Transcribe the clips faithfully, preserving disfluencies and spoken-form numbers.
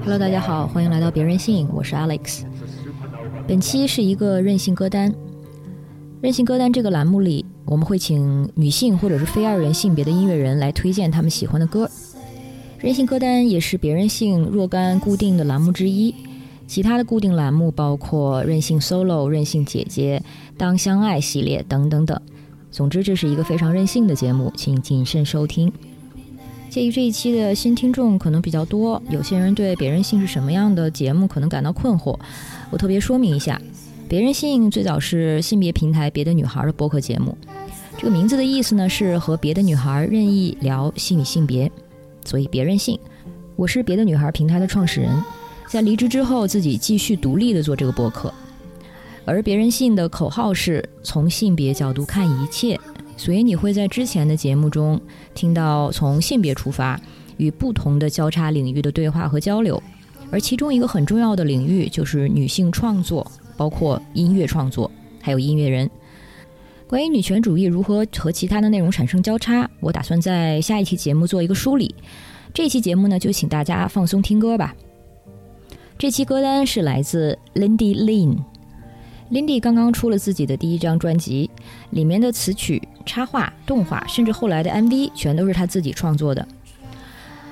Hello， 大家好，欢迎来到别任性，我是 Alex。本期是一个任性歌单。任性歌单这个栏目里，我们会请女性或者是非二元性别的音乐人来推荐他们喜欢的歌。任性歌单也是别任性若干固定的栏目之一，其他的固定栏目包括任性 solo、任性姐姐、当相爱系列等等等。总之，这是一个非常任性的节目，请谨慎收听。鉴于这一期的新听众可能比较多，有些人对别任性是什么样的节目可能感到困惑，我特别说明一下，别任性最早是性别平台别的女孩的播客节目，这个名字的意思呢是和别的女孩任意聊性与性别，所以别任性。我是别的女孩平台的创始人，在离职之后自己继续独立的做这个播客，而别任性的口号是从性别角度看一切，所以你会在之前的节目中听到从性别出发与不同的交叉领域的对话和交流，而其中一个很重要的领域就是女性创作，包括音乐创作还有音乐人。关于女权主义如何和其他的内容产生交叉，我打算在下一期节目做一个梳理。这期节目呢，就请大家放松听歌吧。这期歌单是来自 Lindy Lin。Lindy 刚刚出了自己的第一张专辑，里面的词曲、插画、动画，甚至后来的 M V 全都是他自己创作的。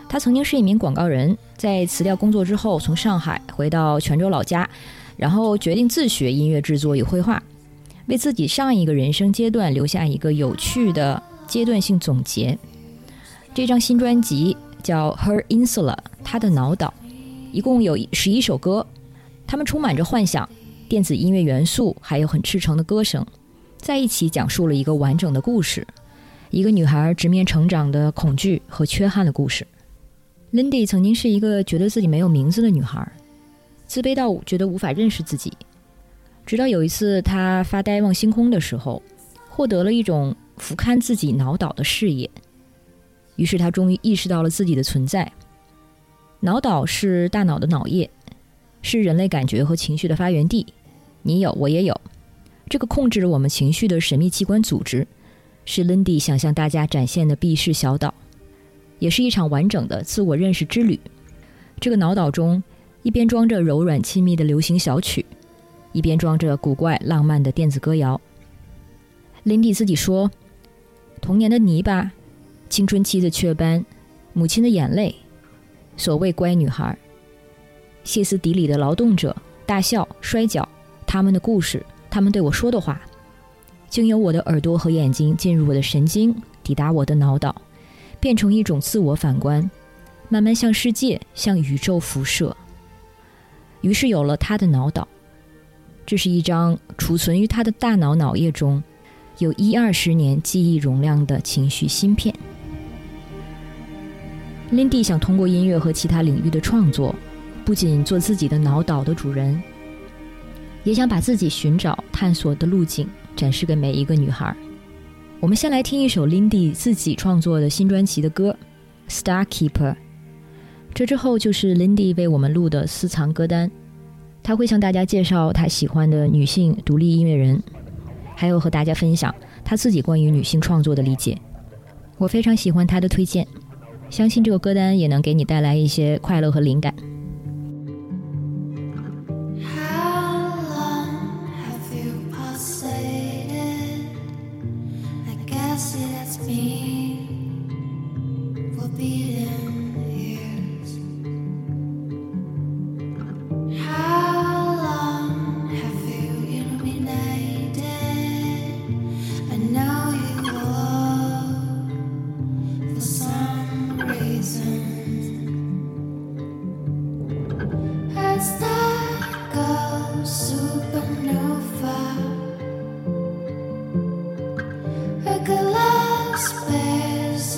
他曾经是一名广告人，在辞掉工作之后从上海回到泉州老家，然后决定自学音乐制作与绘画，为自己上一个人生阶段留下一个有趣的阶段性总结。这张新专辑叫 Her Insula， 他的脑岛，一共有十一首歌，它们充满着幻想、电子音乐元素，还有很赤诚的歌声，在一起讲述了一个完整的故事，一个女孩直面成长的恐惧和缺憾的故事。 Lindy 曾经是一个觉得自己没有名字的女孩，自卑到觉得无法认识自己，直到有一次她发呆望星空的时候，获得了一种俯瞰自己脑岛的视野，于是她终于意识到了自己的存在。脑岛是大脑的脑叶，是人类感觉和情绪的发源地，你有我也有，这个控制了我们情绪的神秘器官组织，是 Lindy 想向大家展现的避世小岛，也是一场完整的自我认识之旅。这个脑岛中一边装着柔软亲密的流行小曲，一边装着古怪浪漫的电子歌谣。 Lindy 自己说，童年的泥巴，青春期的雀斑，母亲的眼泪，所谓乖女孩，歇斯底里的劳动者，大笑摔跤，他们的故事，他们对我说的话，经由我的耳朵和眼睛进入我的神经，抵达我的脑岛，变成一种自我反观，慢慢向世界向宇宙辐射，于是有了他的脑岛。这是一张储存于他的大脑脑叶中有一二十年记忆容量的情绪芯片。 Lindy 想通过音乐和其他领域的创作，不仅做自己的脑岛的主人，也想把自己寻找探索的路径展示给每一个女孩。我们先来听一首 Lindy 自己创作的新专辑的歌 Starkeeper， 这之后就是 Lindy 为我们录的私藏歌单，她会向大家介绍她喜欢的女性独立音乐人，还有和大家分享她自己关于女性创作的理解。我非常喜欢她的推荐，相信这个歌单也能给你带来一些快乐和灵感。Supernova, a glass space.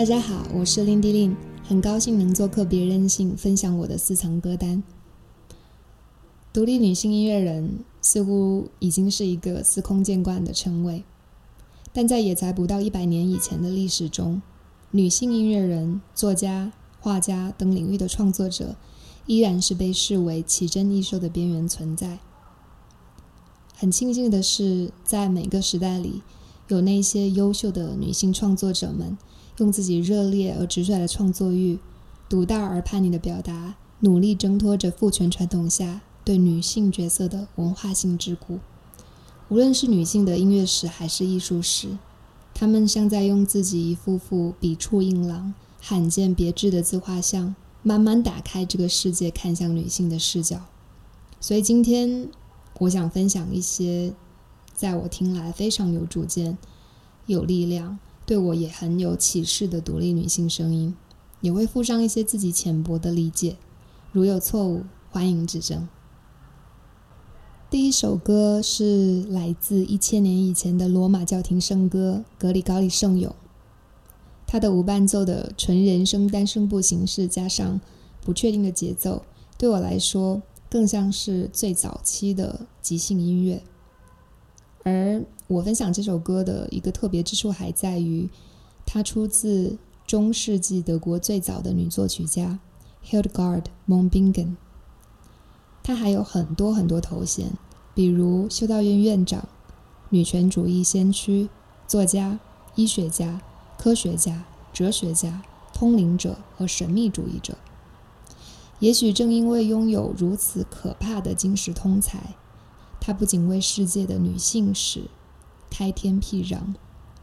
大家好，我是 Lindy Lin， 很高兴能做客别任性，分享我的私藏歌单。独立女性音乐人似乎已经是一个司空见惯的称谓，但在也才不到一百年以前的历史中，女性音乐人、作家、画家等领域的创作者依然是被视为奇珍异兽的边缘存在。很庆幸的是，在每个时代里，有那些优秀的女性创作者们用自己热烈而直率的创作欲、独到而叛逆的表达，努力挣脱着父权传统下对女性角色的文化性桎梏。无论是女性的音乐史还是艺术史，她们像在用自己一幅幅笔触硬朗、罕见别致的自画像，慢慢打开这个世界，看向女性的视角。所以今天我想分享一些在我听来非常有主见、有力量，对我也很有启示的独立女性声音，也会附上一些自己浅薄的理解，如有错误欢迎指正。第一首歌是来自一千年以前的罗马教廷圣歌《格里高利圣咏》，它的无伴奏的纯人声单声部形式加上不确定的节奏，对我来说更像是最早期的即兴音乐。而我分享这首歌的一个特别之处还在于，它出自中世纪德国最早的女作曲家 Hildegard von Bingen， 她还有很多很多头衔，比如修道院院长、女权主义先驱、作家、医学家、科学家、哲学家、通灵者和神秘主义者。也许正因为拥有如此可怕的经世通才，她不仅为世界的女性史开天辟壤，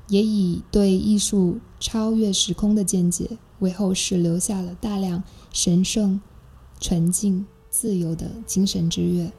也以对艺术超越时空的见解，为后世留下了大量神圣、纯净、自由的精神之约。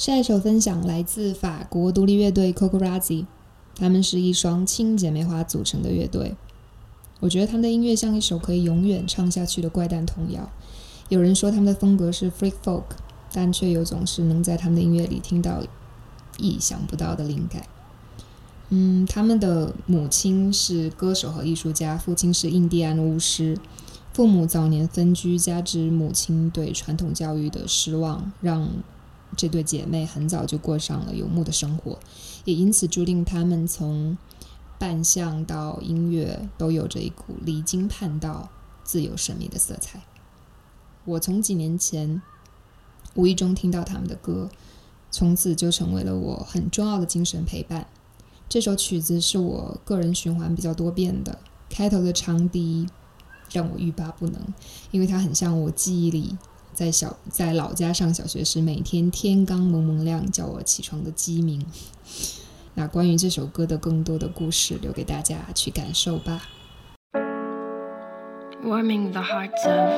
下一首分享来自法国独立乐队 CocoRosie， 他们是一双亲姐妹花组成的乐队。我觉得他们的音乐像一首可以永远唱下去的怪诞童谣。有人说他们的风格是 freak folk， 但却有种是能在他们的音乐里听到意想不到的灵感。嗯，他们的母亲是歌手和艺术家，父亲是印第安巫师。父母早年分居，加之母亲对传统教育的失望，让这对姐妹很早就过上了游牧的生活，也因此注定他们从扮相到音乐都有着一股离经叛道、自由神秘的色彩。我从几年前无意中听到他们的歌，从此就成为了我很重要的精神陪伴。这首曲子是我个人循环比较多变的，开头的长笛让我欲罢不能，因为它很像我记忆里在小在老家上小学时每天天刚蒙蒙亮叫我起床的鸡鸣。那关于这首歌的更多的故事，留给大家去感受吧。 Warming the hearts of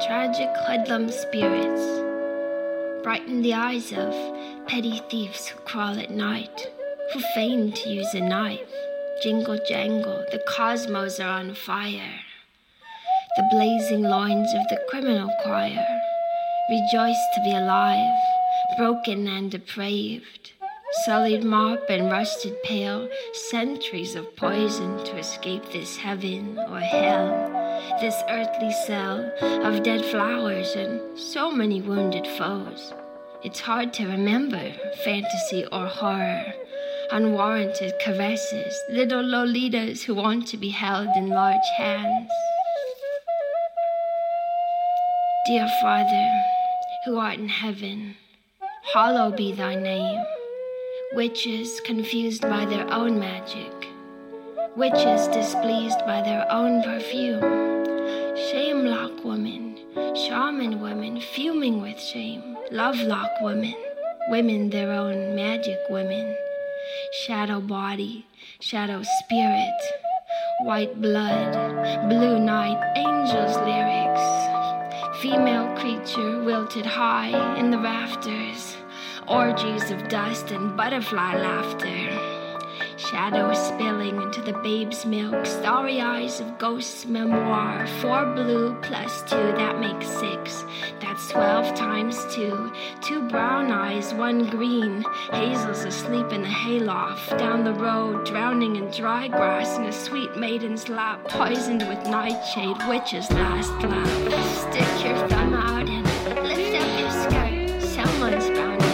tragic hoodlum spirits, brighten the eyes of petty thieves who crawl at night, who feign to use a knife. Jingle jangle, the cosmos are on fire. The blazing loins of the criminal choir rejoice to be alive, broken and depraved.Sullied mop and rusted pail, centuries of poison to escape this heaven or hell, this earthly cell of dead flowers and so many wounded foes. It's hard to remember fantasy or horror, unwarranted caresses, little Lolitas who want to be held in large hands. Dear Father, who art in heaven, hallowed be thy name.Witches confused by their own magic, witches displeased by their own perfume, shamelock women, shaman women fuming with shame, lovelock women, women their own magic women, shadow body, shadow spirit, white blood, blue night, angels lyrics, female creature wilted high in the rafters.Orgies of dust and butterfly laughter. Shadows spilling into the babe's milk. Starry eyes of ghost's memoir. Four blue plus two, that makes six. That's twelve times two. Two brown eyes, one green. Hazel's asleep in the hayloft. Down the road, drowning in dry grass in a sweet maiden's lap. Poisoned with nightshade, witch's last laugh. Stick your thumb out and lift up your skirt. Someone's bound.And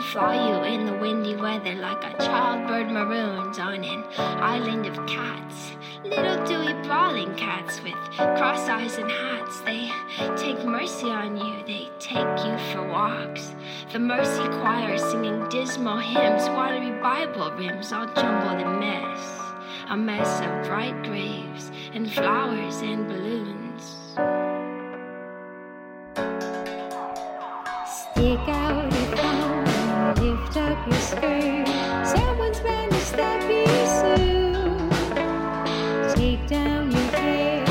fly you in the windy weather like a child bird marooned on an island of cats. Little dewy brawling cats with cross eyes and hats. They take mercy on you, they take you for walks. The mercy choir singing dismal hymns, watery Bible rims all jumbled in mess. A mess of bright graves and flowers and balloons. Stick out your thumb.Lift up your skirt, someone's bound to stop you soon. Take down your hair,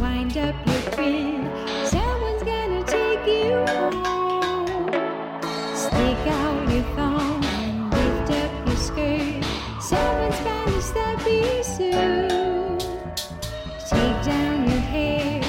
wind up your grin, someone's gonna take you home. Stick out your thumb and lift up your skirt, someone's bound to stop you soon. Take down your hair,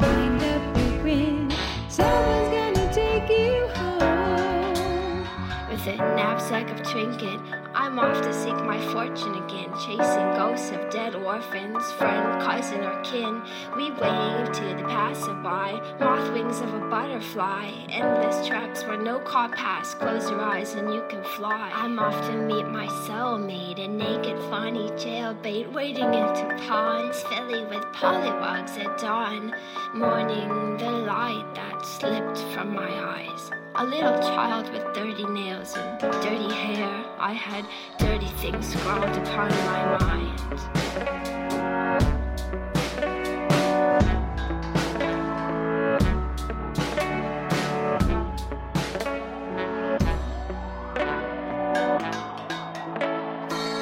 wind up your grin, someone's gonna take you home.A knapsack of trinket, I'm off to seek my fortune again, chasing ghosts of dead orphans, friend, cousin, or kin. We wave to the passerby, moth wings of a butterfly, endless tracks where no car pass, close your eyes and you can fly. I'm off to meet my soulmate, a naked, funny jailbait, wading into ponds, filly with pollywogs at dawn, mourning the light that slipped from my eyes. A little child with dirty nails and dirty hair, I had dirty things scrawled upon my mind.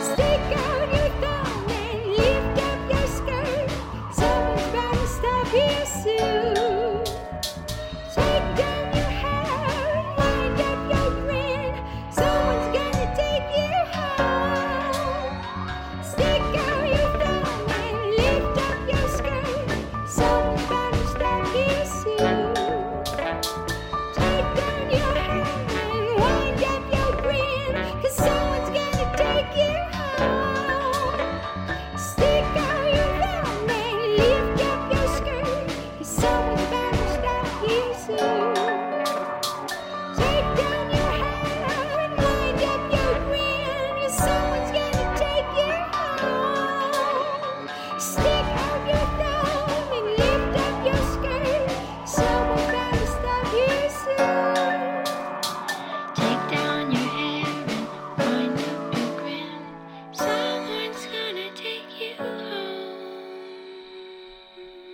Stick out your thumb and lift up your skirt. Someone's gonna stop you soon.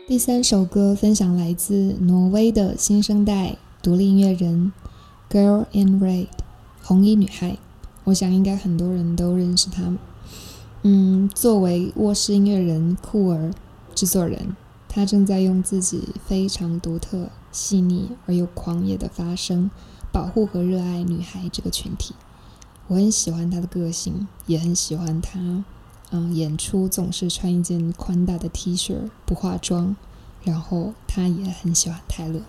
第三首歌分享来自挪威的新生代独立音乐人 Girl in Red 红衣女孩，我想应该很多人都认识她。嗯，作为卧室音乐人酷儿制作人，她正在用自己非常独特、细腻而又狂野的发声，保护和热爱女孩这个群体。我很喜欢她的个性，也很喜欢她。嗯，演出总是穿一件宽大的 T 恤，不化妆，然后他也很喜欢泰勒。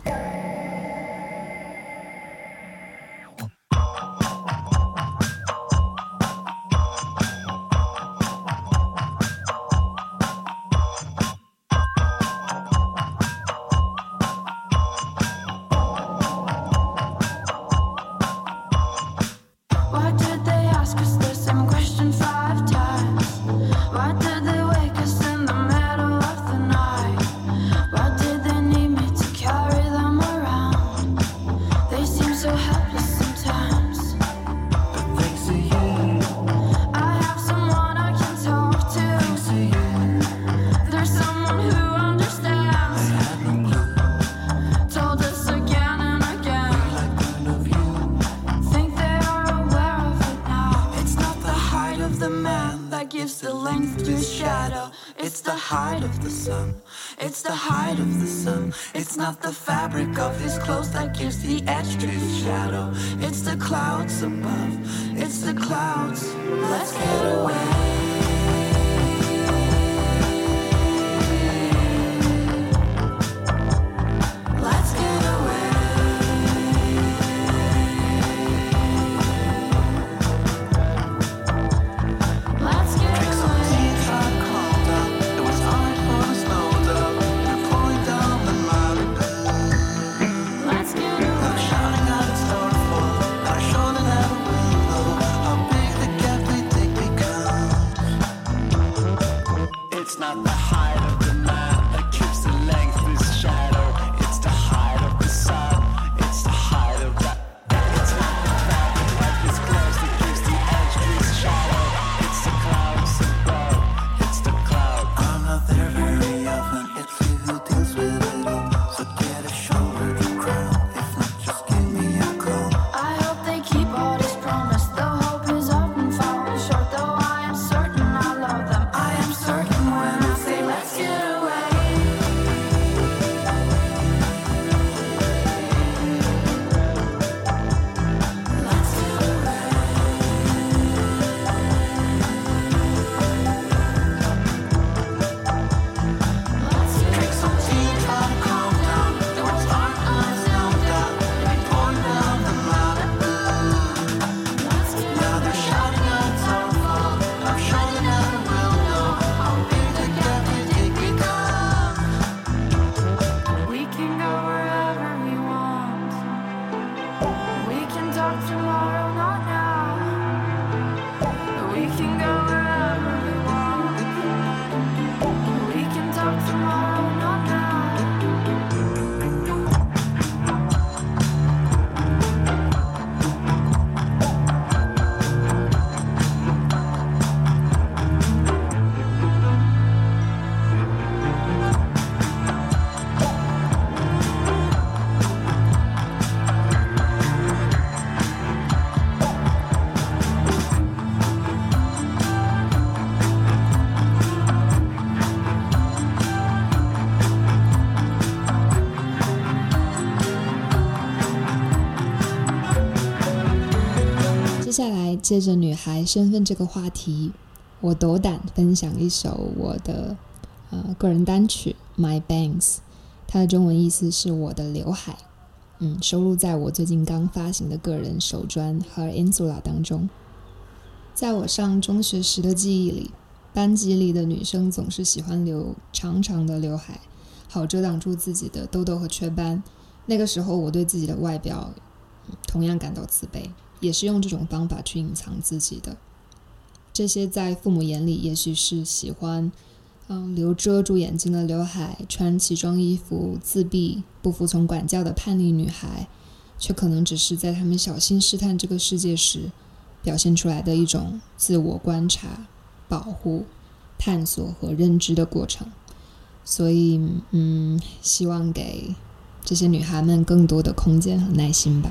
下来借着女孩身份这个话题，我斗胆分享一首我的、呃、个人单曲 My Bangs， 它的中文意思是我的刘海，嗯，收录在我最近刚发行的个人首专 Her Insula 当中。在我上中学时的记忆里，班级里的女生总是喜欢留长长的刘海，好遮挡住自己的痘痘和雀斑。那个时候我对自己的外表同样感到自卑，也是用这种方法去隐藏自己的。这些在父母眼里也许是喜欢、呃、留遮住眼睛的刘海，穿奇装异服，自闭，不服从管教的叛逆女孩，却可能只是在他们小心试探这个世界时表现出来的一种自我观察、保护、探索和认知的过程。所以嗯，希望给这些女孩们更多的空间和耐心吧。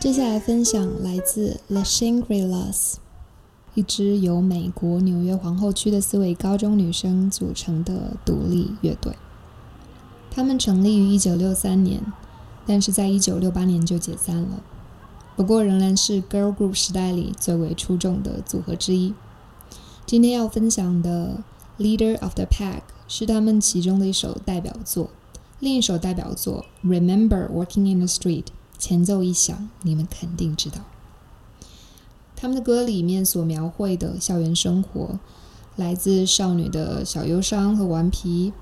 接下来分享来自 The Shangri-Las， 一支由美国纽约皇后区的四位高中女生组成的独立乐队。她们成立于一九六三年，但是在一九六八年就解散了，不过仍然是 Girl Group 时代里最为出众的组合之一。今天要分享的 Leader of the Pack 是她们其中的一首代表作，另一首代表作 Remember Walking in the Street前奏一响，你们肯定知道。他们的歌里面所描绘的校园生活，来自少女的小忧伤和顽皮，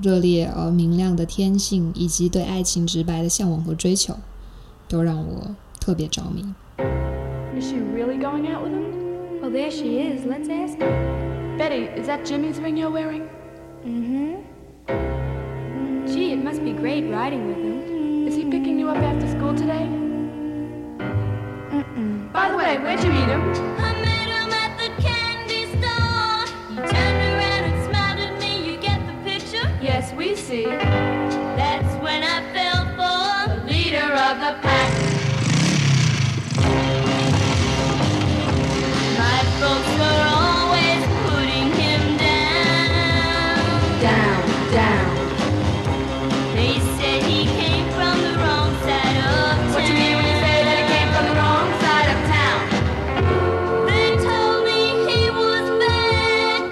热烈而明亮的天性，以及对爱情直白的向往和追求，都让我特别着迷。Is she really going out with him? Well, there she is. Let's ask her. Betty, is that Jimmy's ring you're wearing? Mm-hmm. Gee, it must be great riding with him. Is he picking you up after school today? right, where'd you meet him? I met him at the candy store. He turned around and smiled at me. You get the picture? Yes, we see. That's when I fell for the leader of the pack. My folks were always putting him down. Down, down. They said he came from the wrong side of town. What do you mean when you say that he came from the wrong side of town? They told me he was bad,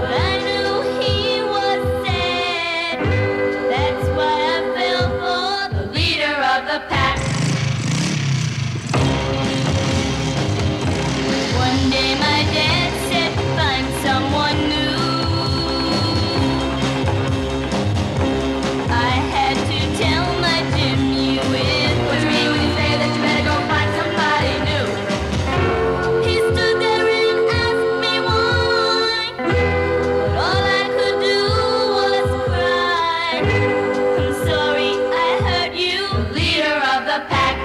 but I knew he was sad. That's why I fell for the leader of the pack. One day my dad said, find someone new. I had to tell my Jim you it. What do you mean when you say that you better go find somebody new? He stood there and asked me why, but all I could do was cry. I'm sorry I hurt you, leader of the pack.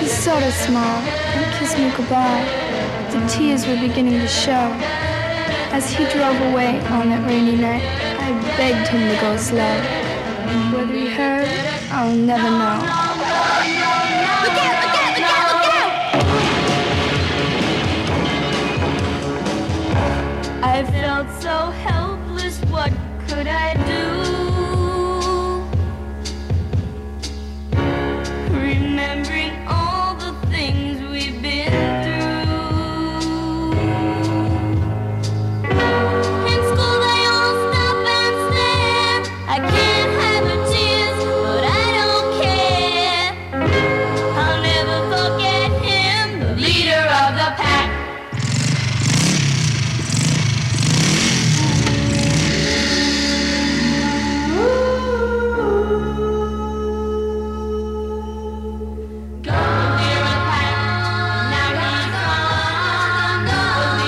He sort of smiled and kissed me goodbye. The tears were beginning to show. As he drove away on that rainy night, I begged him to go slow. Whether he heard, I'll never know. Look out, look out, look out, look out! I felt so helpless, what could I do? Remembering all the things we've been through. In school they all stop and stare. I can't hide the tears, but I don't care. I'll never forget him, the leader of the pack. Go leader of the pack. Now he's gone. Go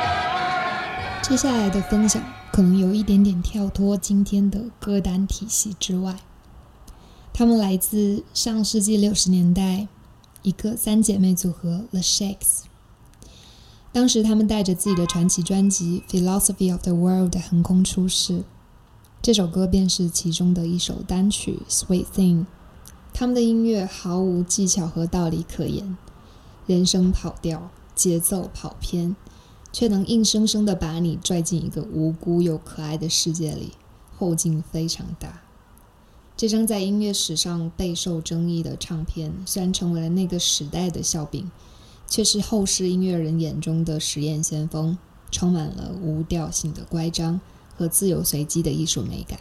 leader of the pack.接下来的分享可能有一点点跳脱今天的歌单体系之外，他们来自上世纪六十年代一个三姐妹组合 The Shaggs。当时他们带着自己的传奇专辑 Philosophy of the World 横空出世，这首歌便是其中的一首单曲 Sweet Thing。他们的音乐毫无技巧和道理可言，人声跑调，节奏跑偏，却能硬生生地把你拽进一个无辜又可爱的世界里，后劲非常大。这张在音乐史上备受争议的唱片，虽然成为了那个时代的笑柄，却是后世音乐人眼中的实验先锋，充满了无调性的乖张和自由随机的艺术美感。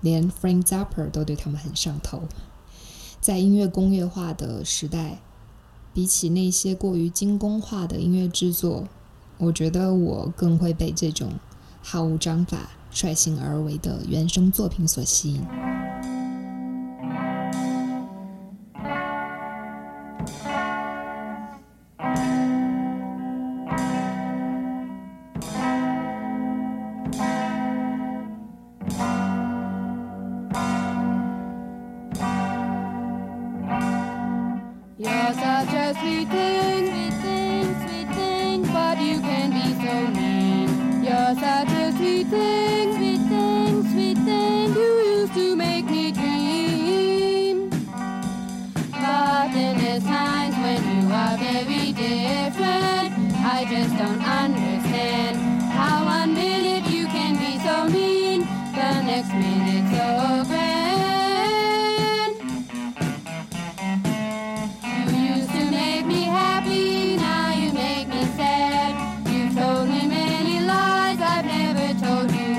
连 Frank Zappa 都对他们很上头。在音乐工业化的时代，比起那些过于精工化的音乐制作，我觉得我更会被这种毫无章法、率性而为的原声作品所吸引。You're such a sweet thing, sweet thing, sweet thing, but you can be so mean. You're such a sweet thing, sweet thing, sweet thing, you used to make me dream. But then there's times when you are very different. I just don't understand how one minute you can be so mean, the next minute so grand.Now you make me sad. You've told me many lies I've never told you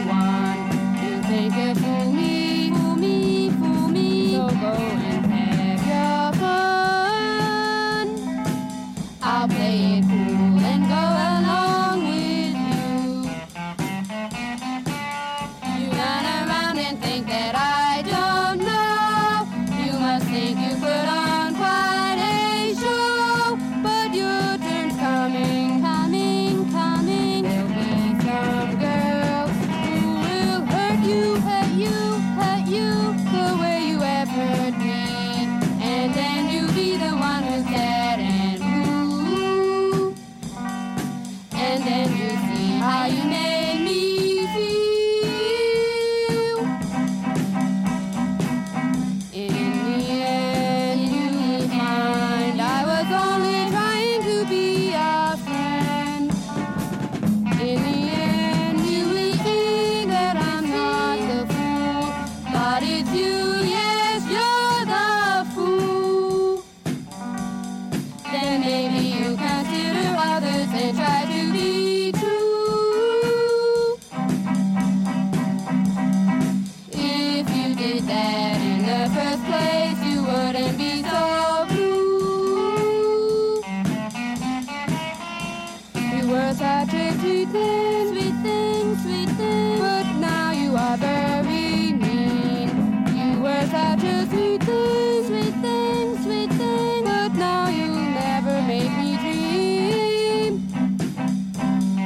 thing, sweet thing, sweet thing. But now you are very mean. You were such a sweet thing, sweet thing, sweet thing. But now you'll never make me dream.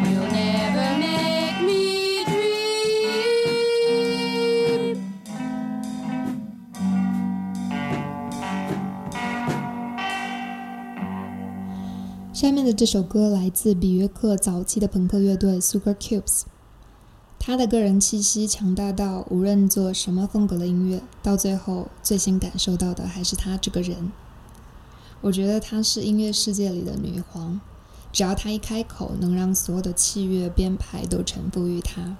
You'll never make me dream. 下面的这首歌来自比约克早期的朋克乐队 Super Cubes。他的个人气息强大到无论做什么风格的音乐，到最后最先感受到的还是他这个人。我觉得她是音乐世界里的女皇，只要她一开口，能让所有的器乐编排都臣服于她。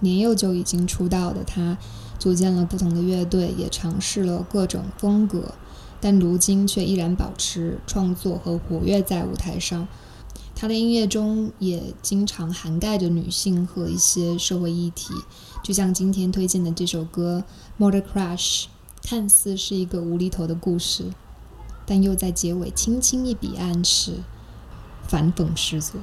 年幼就已经出道的她，组建了不同的乐队，也尝试了各种风格，但如今却依然保持创作和活跃在舞台上。她的音乐中也经常涵盖着女性和一些社会议题，就像今天推荐的这首歌《Motor Crash》，看似是一个无厘头的故事，但又在结尾轻轻一笔暗示，反讽十足。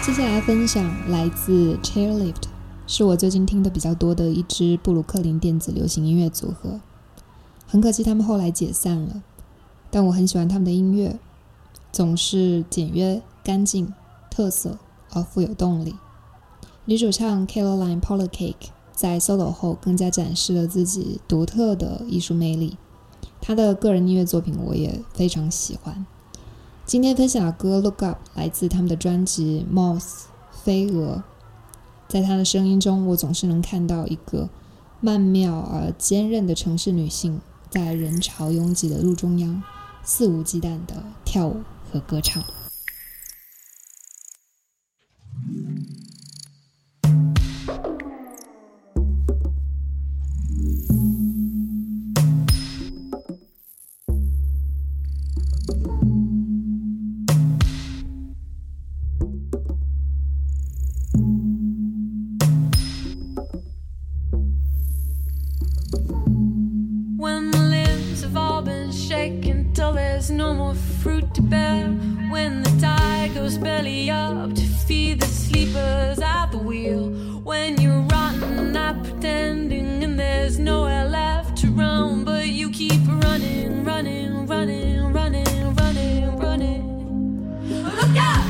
接下来分享来自 Chairlift， 是我最近听的比较多的一支布鲁克林电子流行音乐组合。很可惜他们后来解散了，但我很喜欢他们的音乐，总是简约、干净、特色而富有动力。女主唱 Caroline Polachek 在 solo 后更加展示了自己独特的艺术魅力，她的个人音乐作品我也非常喜欢。今天分享的歌 Look Up 来自他们的专辑 Moth 飞蛾。在她的声音中，我总是能看到一个曼妙而坚韧的城市女性，在人潮拥挤的路中央肆无忌惮地跳舞和歌唱。No more fruit to bear when the tide goes belly up to feed the sleepers at the wheel. When you're rotten, not pretending, and there's nowhere left to roam, but you keep running, running, running, running, running, running. Look out!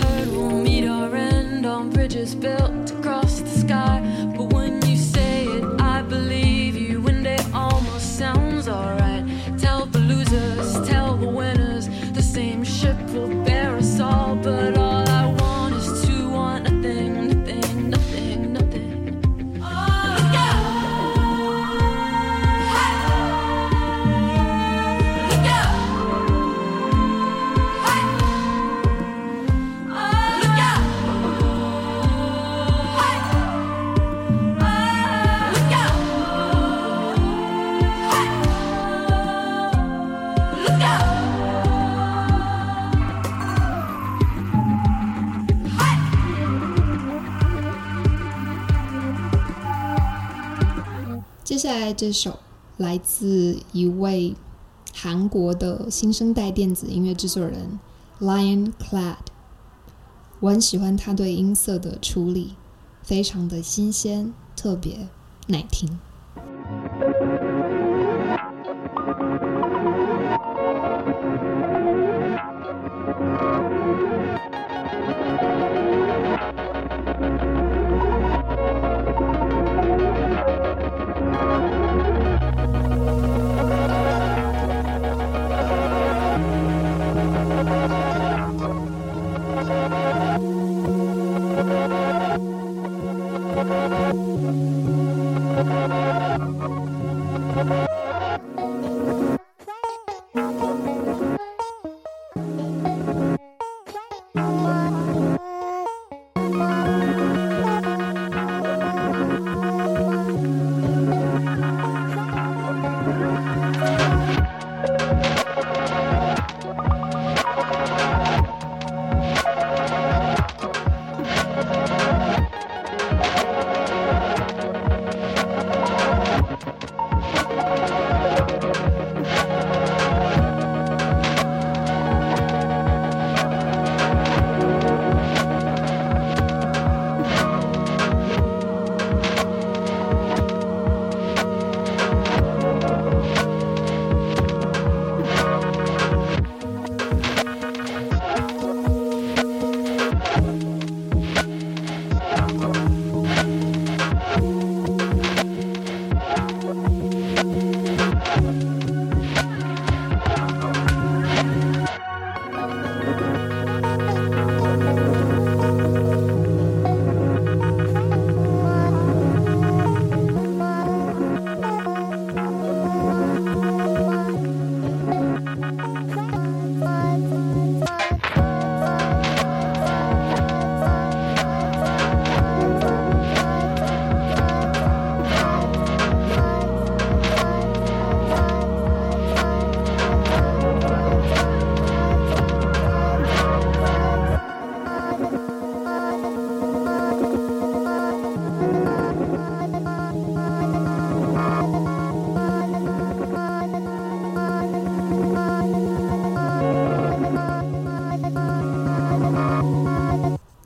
heard we'll meet our end on bridges built to cross the sky. But when you say it, I believe you, and it almost sounds alright. Tell the losers, tell the winners, the same ship will bear us all. But all I want is to want nothing, nothing, nothing, nothing. Oh, let's go! Let's go!接下来这首来自一位韩国的新生代电子音乐制作人 Lion Clad， 我很喜欢他对音色的处理，非常的新鲜，特别耐听。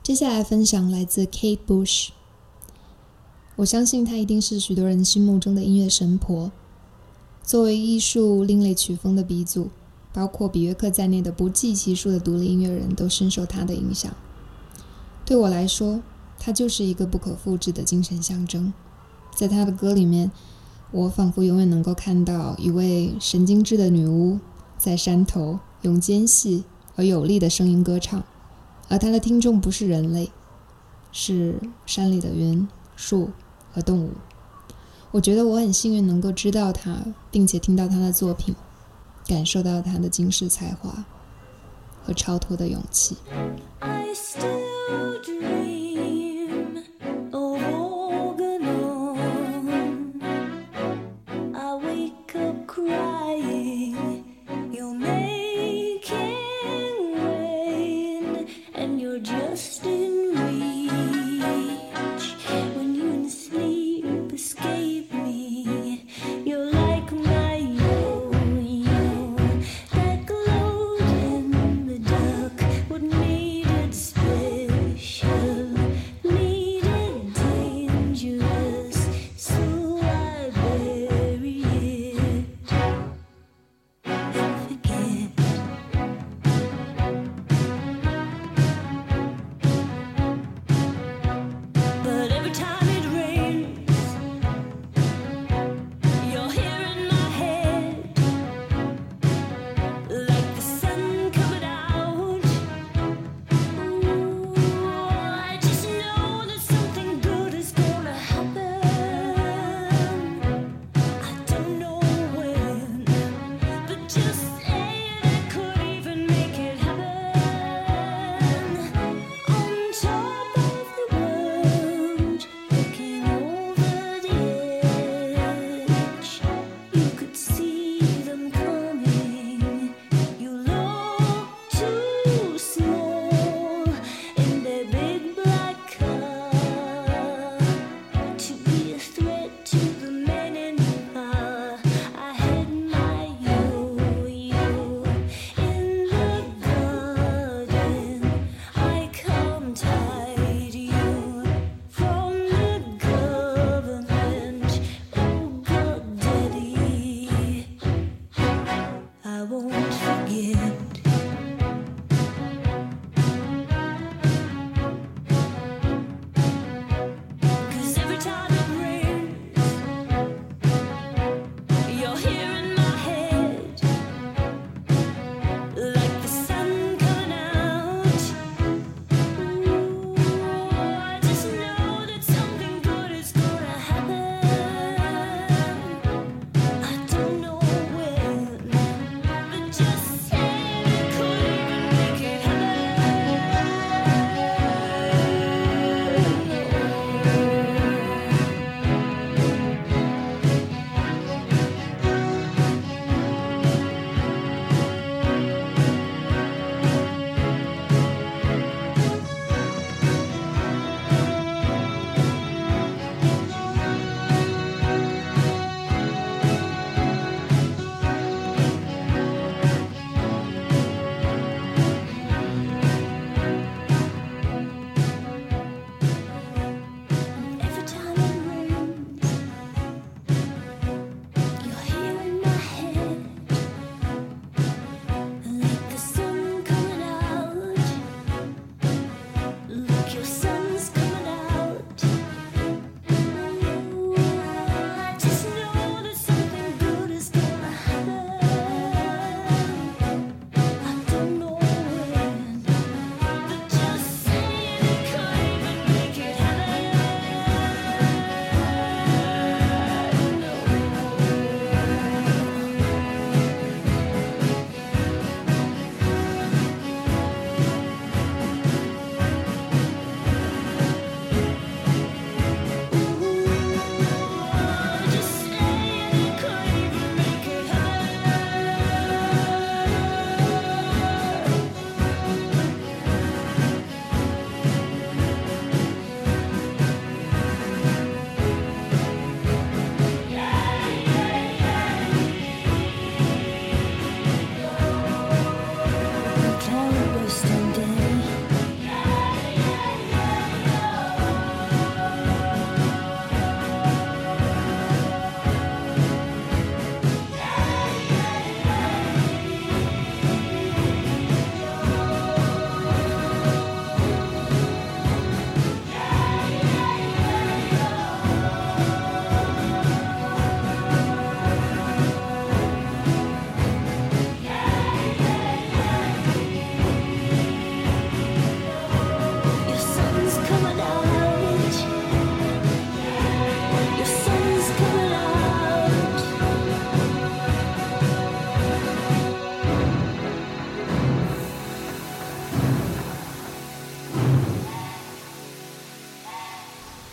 接下来分享来自 Kate Bush， 我相信她一定是许多人心目中的音乐神婆。作为艺术另类曲风的鼻祖，包括比约克在内的不计其数的独立音乐人都深受她的影响。对我来说，她就是一个不可复制的精神象征。在她的歌里面，我仿佛永远能够看到一位神经质的女巫在山头用尖细而有力的声音歌唱，而他的听众不是人类，是山里的云、树和动物。我觉得我很幸运能够知道他，并且听到他的作品，感受到他的惊世才华和超脱的勇气。I still dream of walking on. I wake up crying. You'll make it.Just in reach, when you in sleep escape me, you're like my yo-yo, that glowed in the dark, what made it split.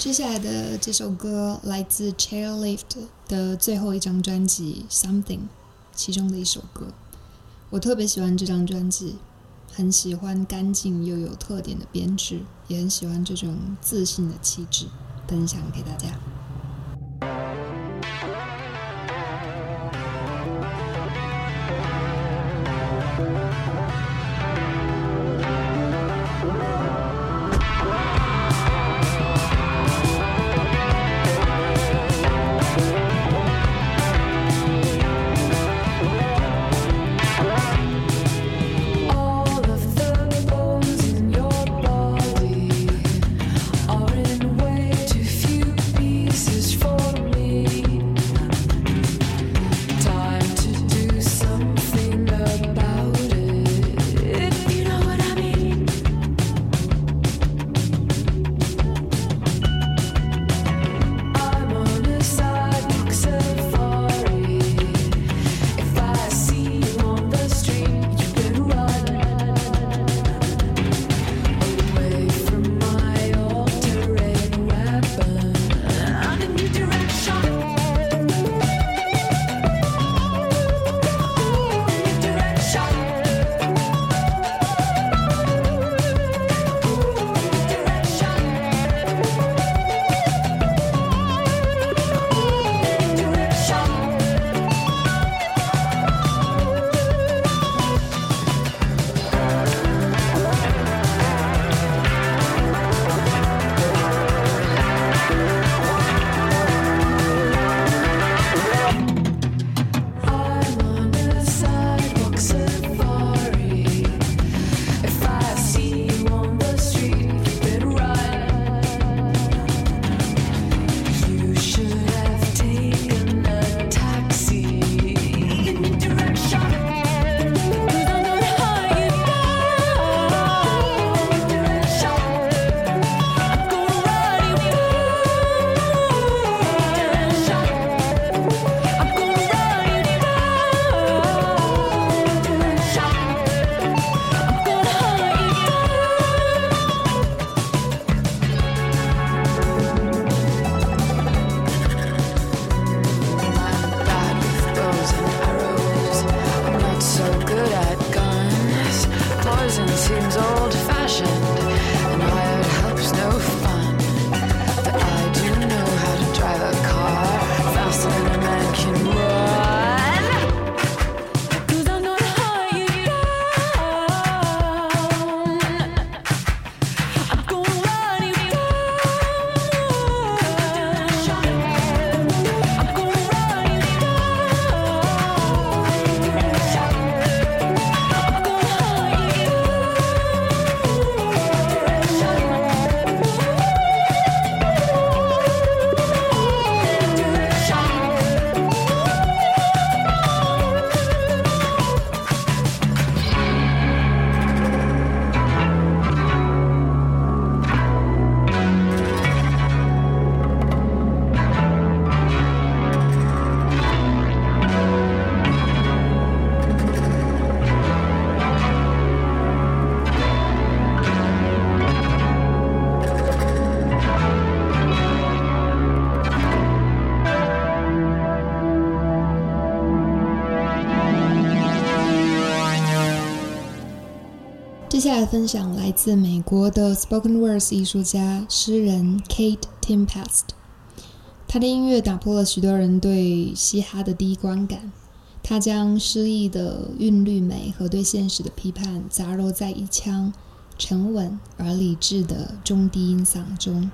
接下来的这首歌来自 Chairlift 的最后一张专辑 Something 其中的一首歌。我特别喜欢这张专辑，很喜欢干净又有特点的编制，也很喜欢这种自信的气质，分享给大家。接下来分享来自美国的 Spoken Words 艺术家诗人 Kate Timpest。 她的音乐打破了许多人对嘻哈的第一观感，她将诗意的韵律美和对现实的批判杂糅在一腔沉稳而理智的中低音嗓中，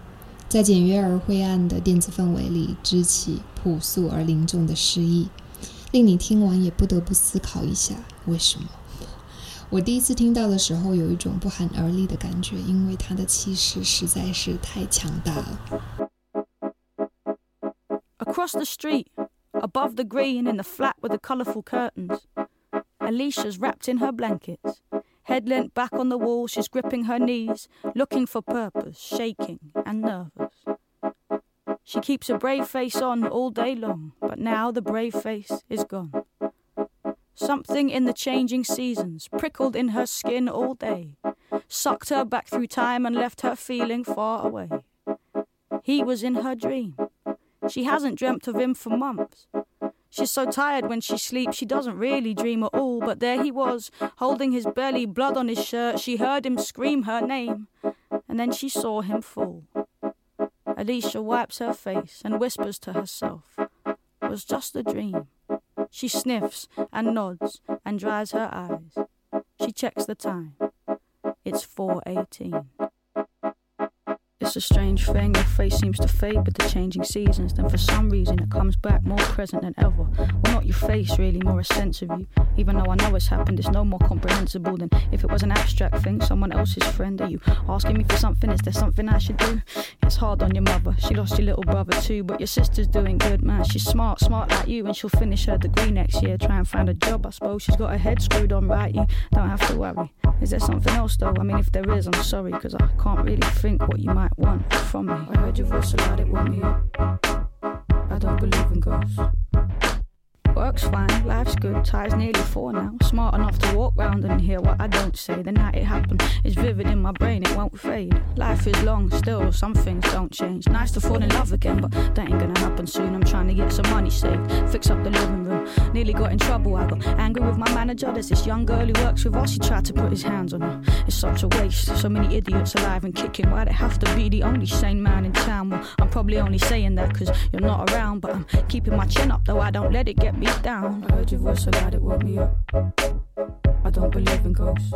在简约而灰暗的电子氛围里支起朴素而凝重的诗意，令你听完也不得不思考一下为什么。我第一次听到的时候有一种不寒而栗的感觉，因为它的气势实在是太强大了。 Across the street, above the green in the flat with the colourful curtains, Alicia's wrapped in her blankets, head leant back on the wall, she's gripping her knees, looking for purpose, shaking and nervous. She keeps a brave face on all day long, but now the brave face is gone.Something in the changing seasons prickled in her skin all day, sucked her back through time and left her feeling far away. He was in her dream. She hasn't dreamt of him for months. She's so tired when she sleeps, she doesn't really dream at all. But there he was, holding his belly, blood on his shirt. She heard him scream her name, and then she saw him fall. Alicia wipes her face and whispers to herself, "It was just a dream." She sniffs and nods and dries her eyes. She checks the time. It's four eighteen. It's a strange thing, your face seems to fade with the changing seasons. Then for some reason it comes back more present than ever. Well, not your face really, more a sense of you. Even though I know it's happened, it's no more comprehensible than if it was an abstract thing, someone else's friend. Are you asking me for something? Is there something I should do? It's hard on your mother, she lost your little brother too. But your sister's doing good, man, she's smart, smart like you. And she'll finish her degree next year, try and find a job, I suppose. She's got her head screwed on right, you don't have to worry. Is there something else though? I mean, if there is, I'm sorry, because I can't really think what you might want from me. I heard your voice aloud, it woke me up. I don't believe in ghosts. Work's fine, life's good, time's nearly four now. Smart enough to walk round and hear what I don't say. The night it happened, it's vivid in my brain, it won't fade. Life is long, still, some things don't change. Nice to fall in love again, but that ain't gonna happen soon. I'm trying to get some money saved, fix up the living room. Nearly got in trouble, I got angry with my manager. There's this young girl who works with us, she tried to put his hands on her. It's such a waste, so many idiots alive and kicking. Why'd it have to be the only sane man in town? Well, I'm probably only saying that cause you're not around. But I'm keeping my chin up, though I don't let it get me down. I heard your voice aloud, it woke me up. I don't believe in ghosts.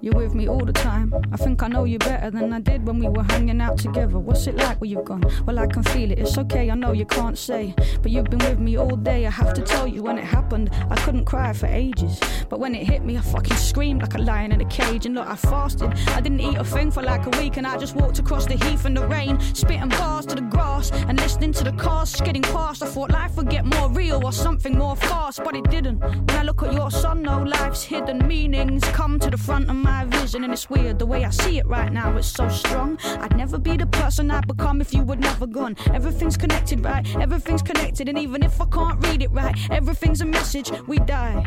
You're with me all the time. I think I know you better than I did when we were hanging out together. What's it like when you've gone? Well, I can feel it. It's okay, I know you can't say. But you've been with me all day. I have to tell you, when it happened, I couldn't cry for ages. But when it hit me, I fucking screamed like a lion in a cage. And look, I fasted. I didn't eat a thing for like a week. And I just walked across the heath in the rain, spitting bars to the grass and listening to the cars skidding past. I thought life would get more real or something more fast, but it didn't. When I look at your sun, though, life's hidden meanings come to the front of my My vision, and it's weird the way I see it right now. It's so strong. I'd never be the person I'd become if you were never gone. Everything's connected, right? Everything's connected, and even if I can't read it right, everything's a message. We die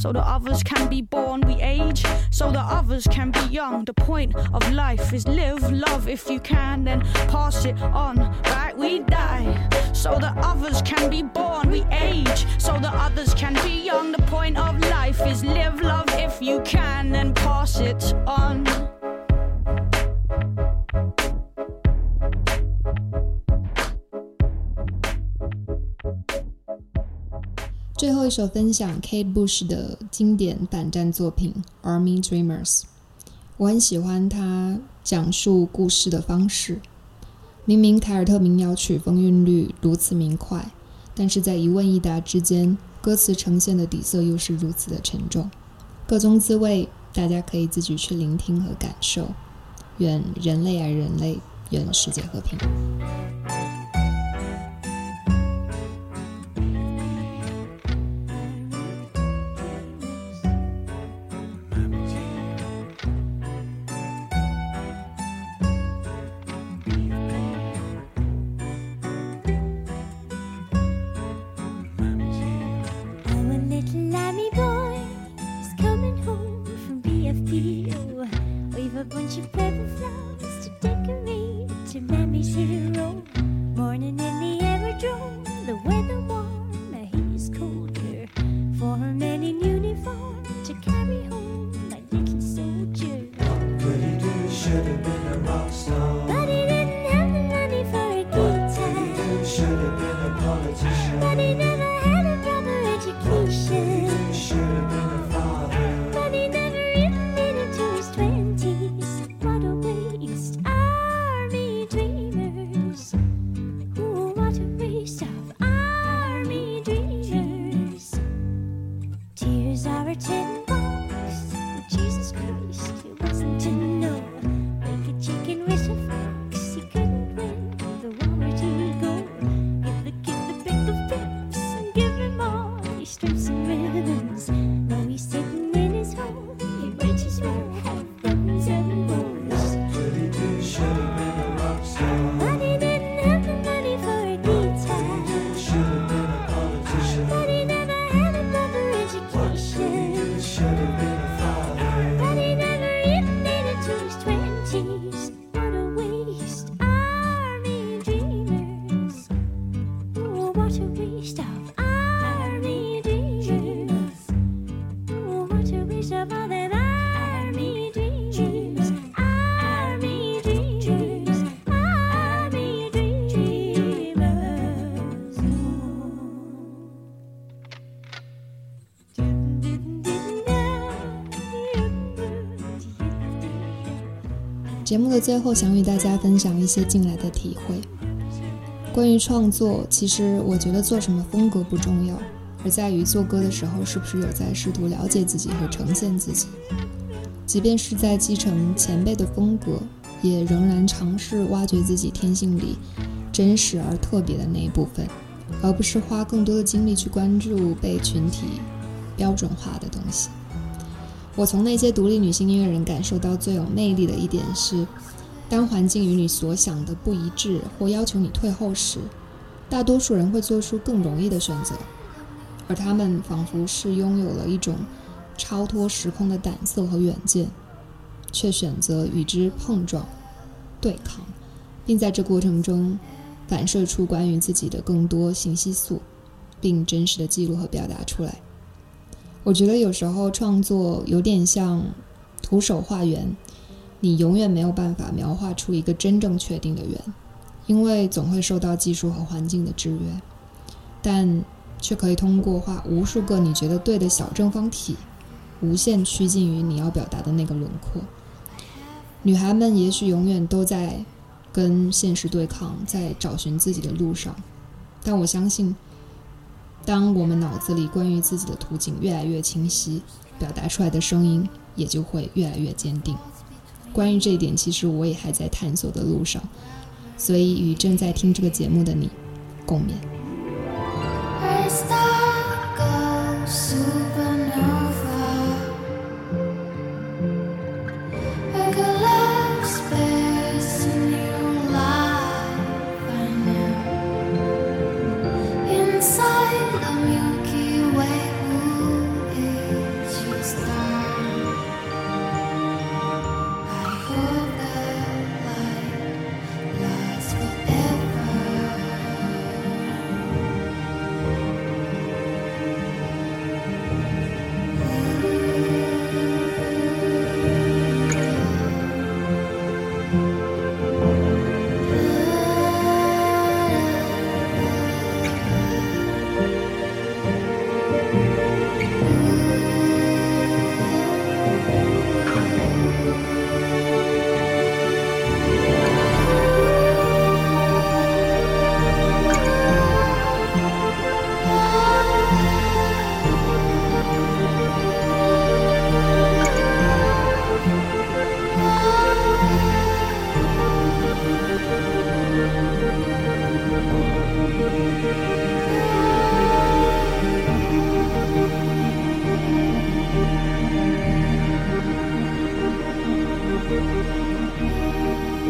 so that others can be born. We age so that others can be young. The point of life is live, love if you can, then pass it on, right? We die so that others can be born. We age so that others can be young. The point of life is live, love if you can, then pass it on.最后一首分享 Kate Bush 的经典反战作品 Army Dreamers。 我很喜欢她讲述故事的方式，明明凯尔特民谣曲风韵律如此明快，但是在一问一答之间，歌词呈现的底色又是如此的沉重，各中滋味，大家可以自己去聆听和感受。愿人类爱人类，愿世界和平。Tin box, Jesus Christ, it wasn't to know. Make a chicken wish of 节目的最后，想与大家分享一些近来的体会。关于创作，其实我觉得做什么风格不重要，而在于做歌的时候是不是有在试图了解自己和呈现自己。即便是在继承前辈的风格，也仍然尝试挖掘自己天性里真实而特别的那一部分，而不是花更多的精力去关注被群体标准化的东西。我从那些独立女性音乐人感受到最有魅力的一点是，当环境与你所想的不一致或要求你退后时，大多数人会做出更容易的选择，而他们仿佛是拥有了一种超脱时空的胆色和远见，却选择与之碰撞、对抗，并在这过程中反射出关于自己的更多信息素，并真实的记录和表达出来。我觉得有时候创作有点像徒手画圆，你永远没有办法描画出一个真正确定的圆，因为总会受到技术和环境的制约，但却可以通过画无数个你觉得对的小正方体，无限趋近于你要表达的那个轮廓。女孩们也许永远都在跟现实对抗，在找寻自己的路上，但我相信当我们脑子里关于自己的图景越来越清晰，表达出来的声音也就会越来越坚定。关于这一点，其实我也还在探索的路上，所以与正在听这个节目的你共勉。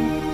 Thank you.